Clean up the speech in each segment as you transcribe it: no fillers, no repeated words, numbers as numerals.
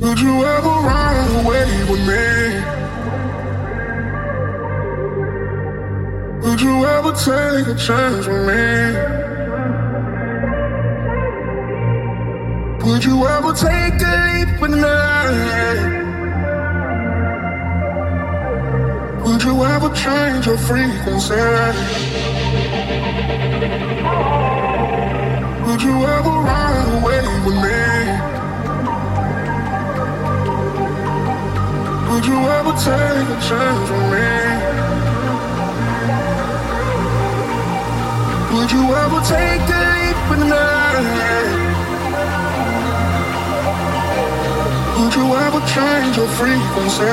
Would you ever ride away with me? Would you ever take a chance with me? Would you ever take a leap with me? Would you ever change your frequency? Would you ever ride away with me? Would you ever take a chance with me? Would you ever take a leap with me? Would you ever change your frequency?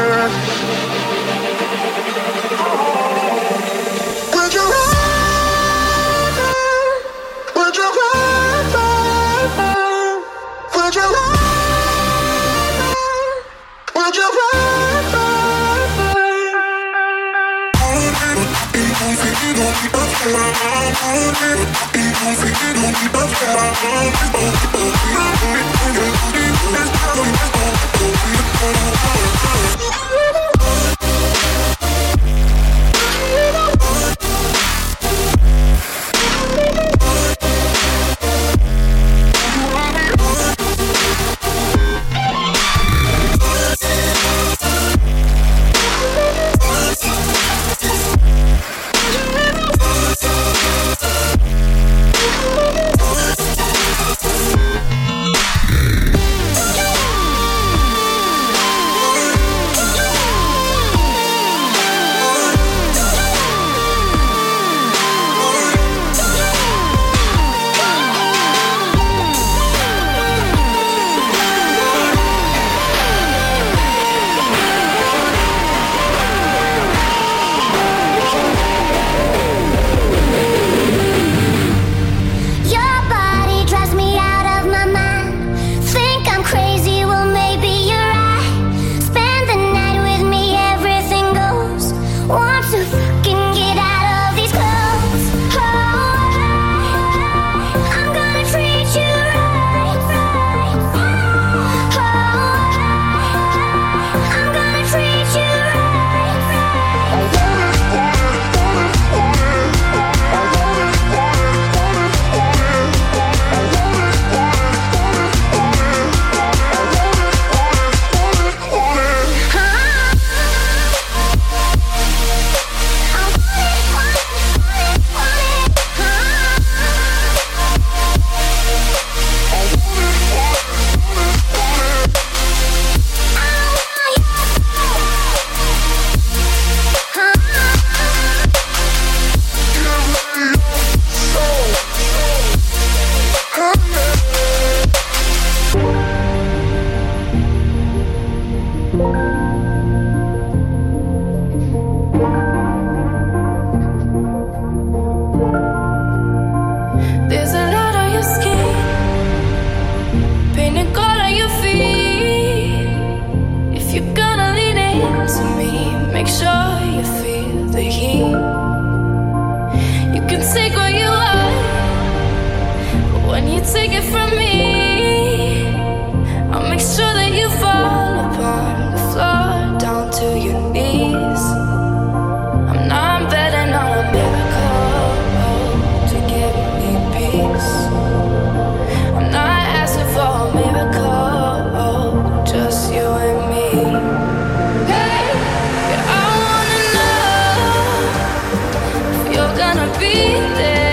Be there.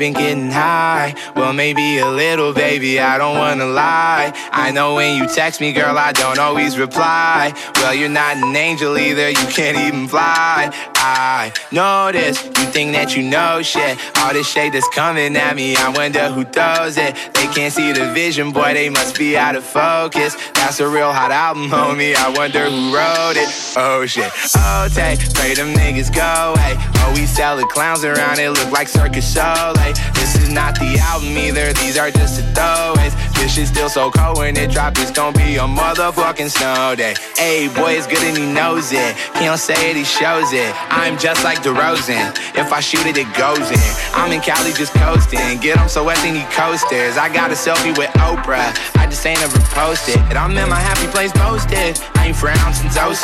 ain't been getting high. Well, maybe a little, baby, I don't wanna lie. I know when you text me, girl, I don't always reply. Well, you're not an angel either, you can't even fly. I know this, you think that you know shit. All this shade that's coming at me, I wonder who throws it. They can't see the vision, boy, they must be out of focus. That's a real hot album, homie, I wonder who wrote it. Oh shit, oh take, pray them niggas go away. Oh, we sell the clowns around, it look like Cirque du Soleil. This is not the album either, these are just the throwaways. This shit's still so cold when it drops, it's gon' be a motherfucking snow day. Ayy, boy, it's good and he knows it. He don't say it, he shows it. I'm just like DeRozan, if I shoot it, it goes in. I'm in Cali just coasting, get him so wet in he coasters. I got a selfie with Oprah, I just ain't ever posted. And I'm in my happy place posted. I ain't frowned since 06,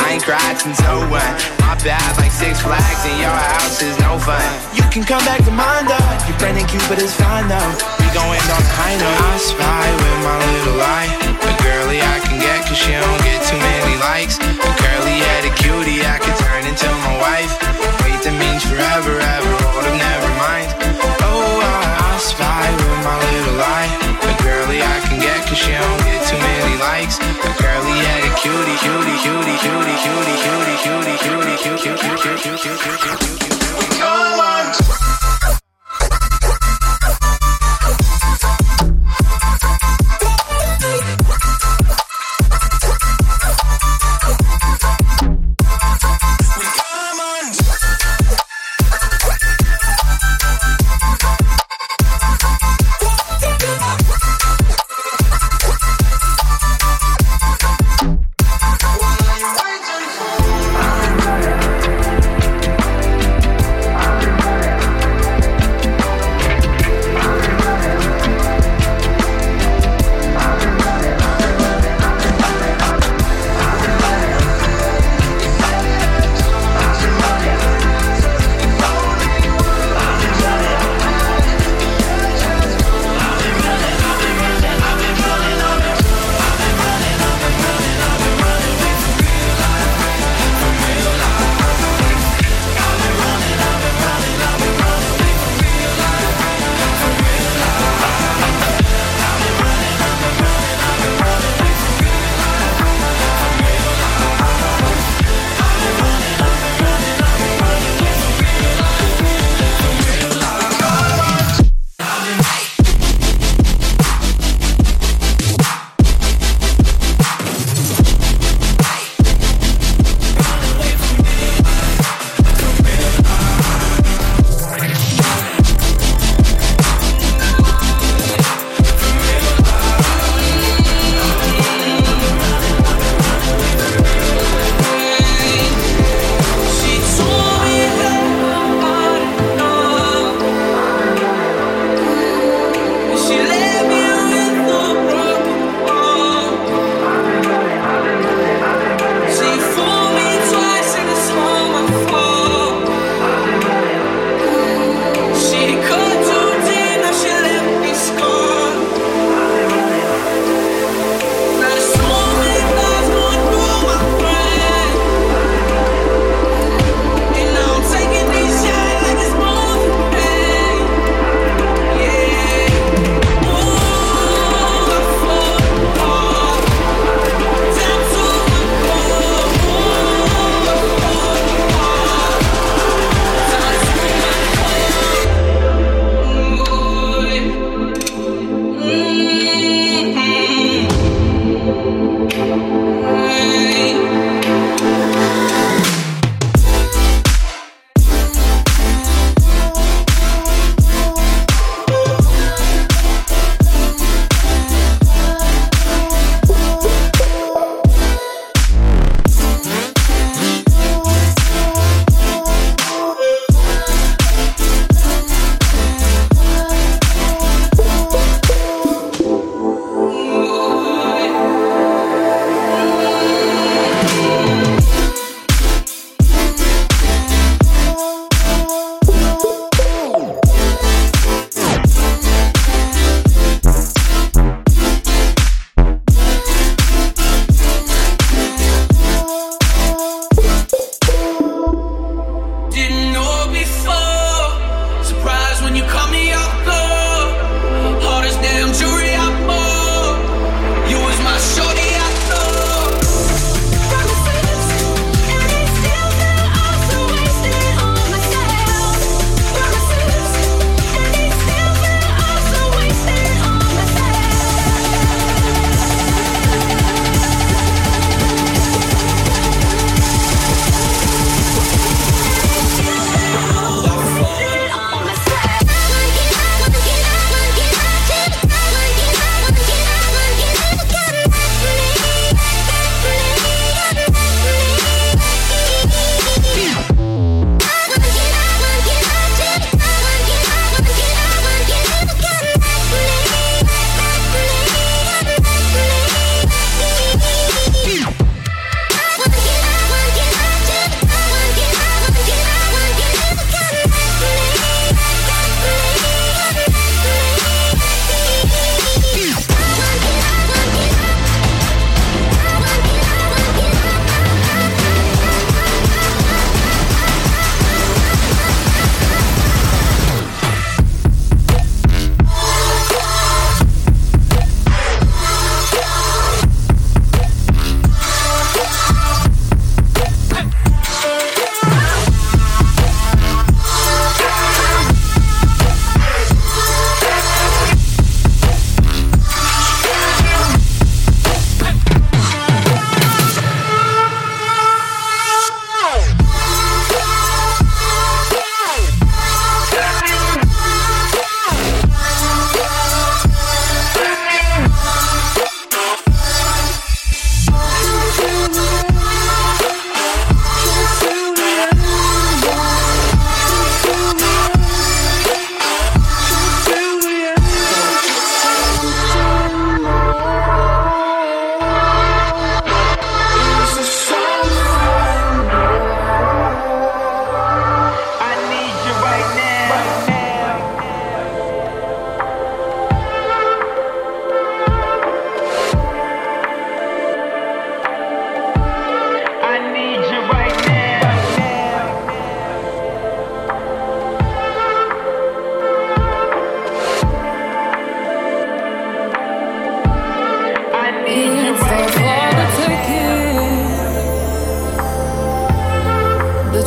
I ain't cried since 01. My bad, like Six Flags and your house is no fun. You can come back to mine though, your friend ain't cute but it's fine though. We gon' end on high note. I spy with my little eye, a girly I can get cause she don't get too many likes. A curly headed cutie I could turn into my wife. Wait, that means forever, ever, hold up, never mind. Oh, I spy with my little eye, a girly I can get cause she don't get too many likes. A curly headed cutie, cutie, cutie, cutie, cutie, cutie, cutie, cutie, cutie, cutie, cutie, cutie, cutie. Go on!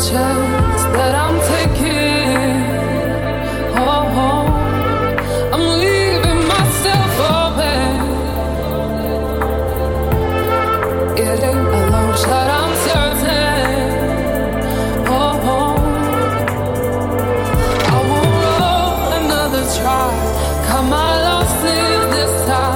chance that I'm taking. Oh, I'm leaving myself open. It ain't a long shot, I'm certain. Oh, I won't roll another try. Cut my losses this time.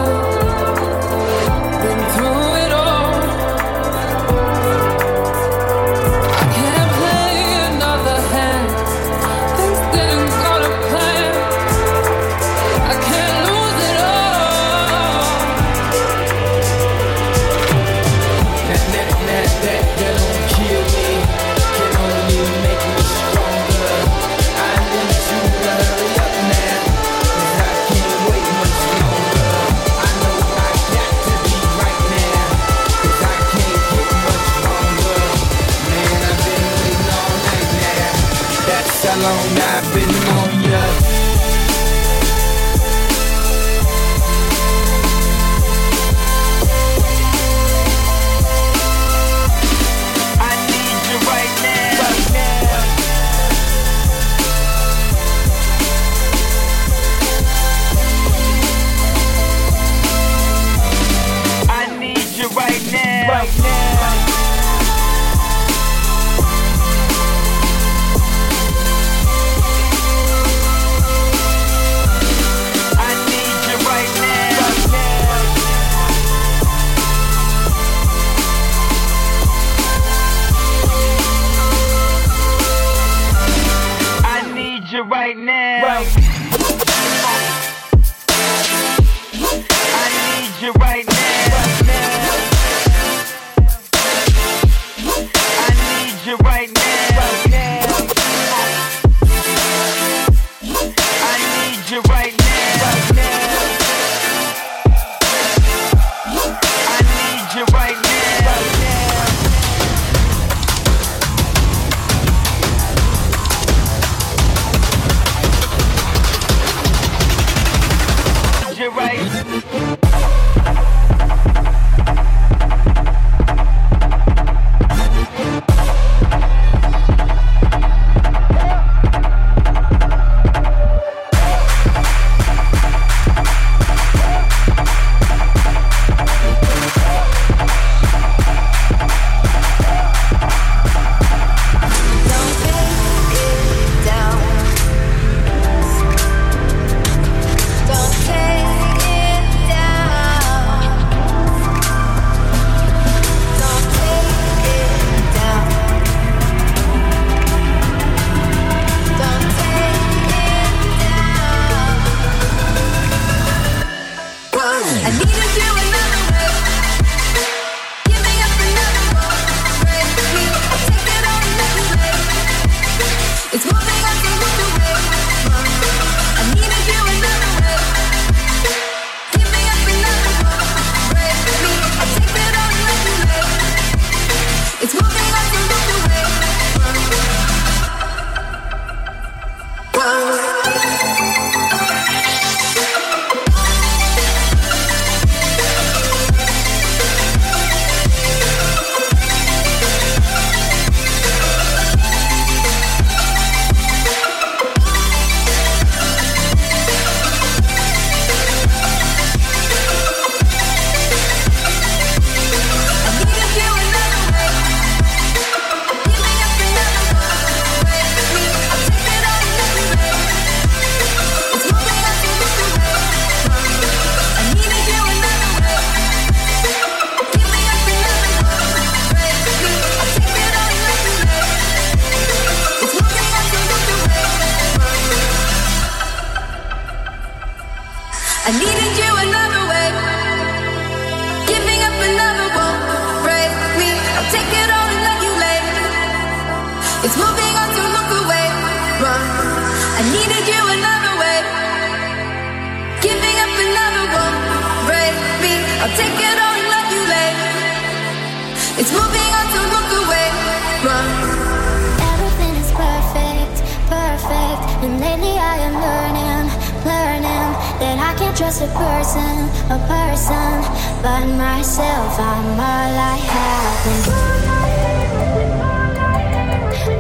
Myself, I'm all I have.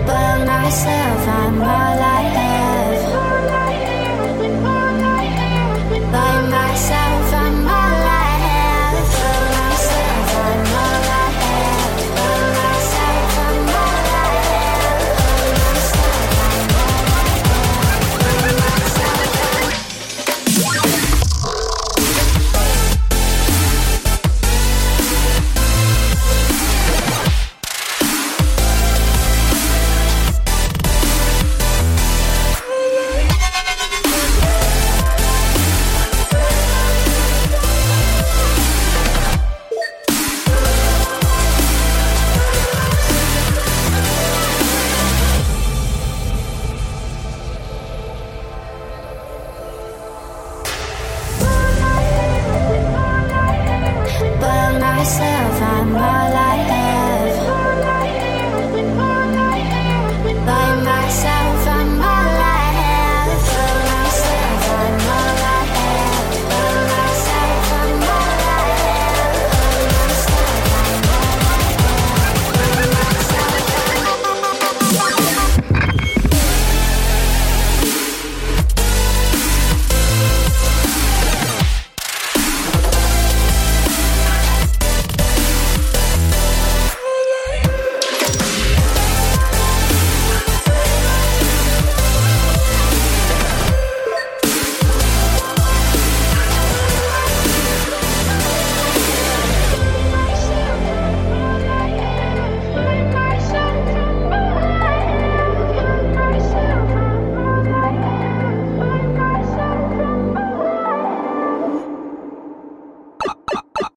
by myself. I'm all I have. By myself, I'm all. I'm all I am.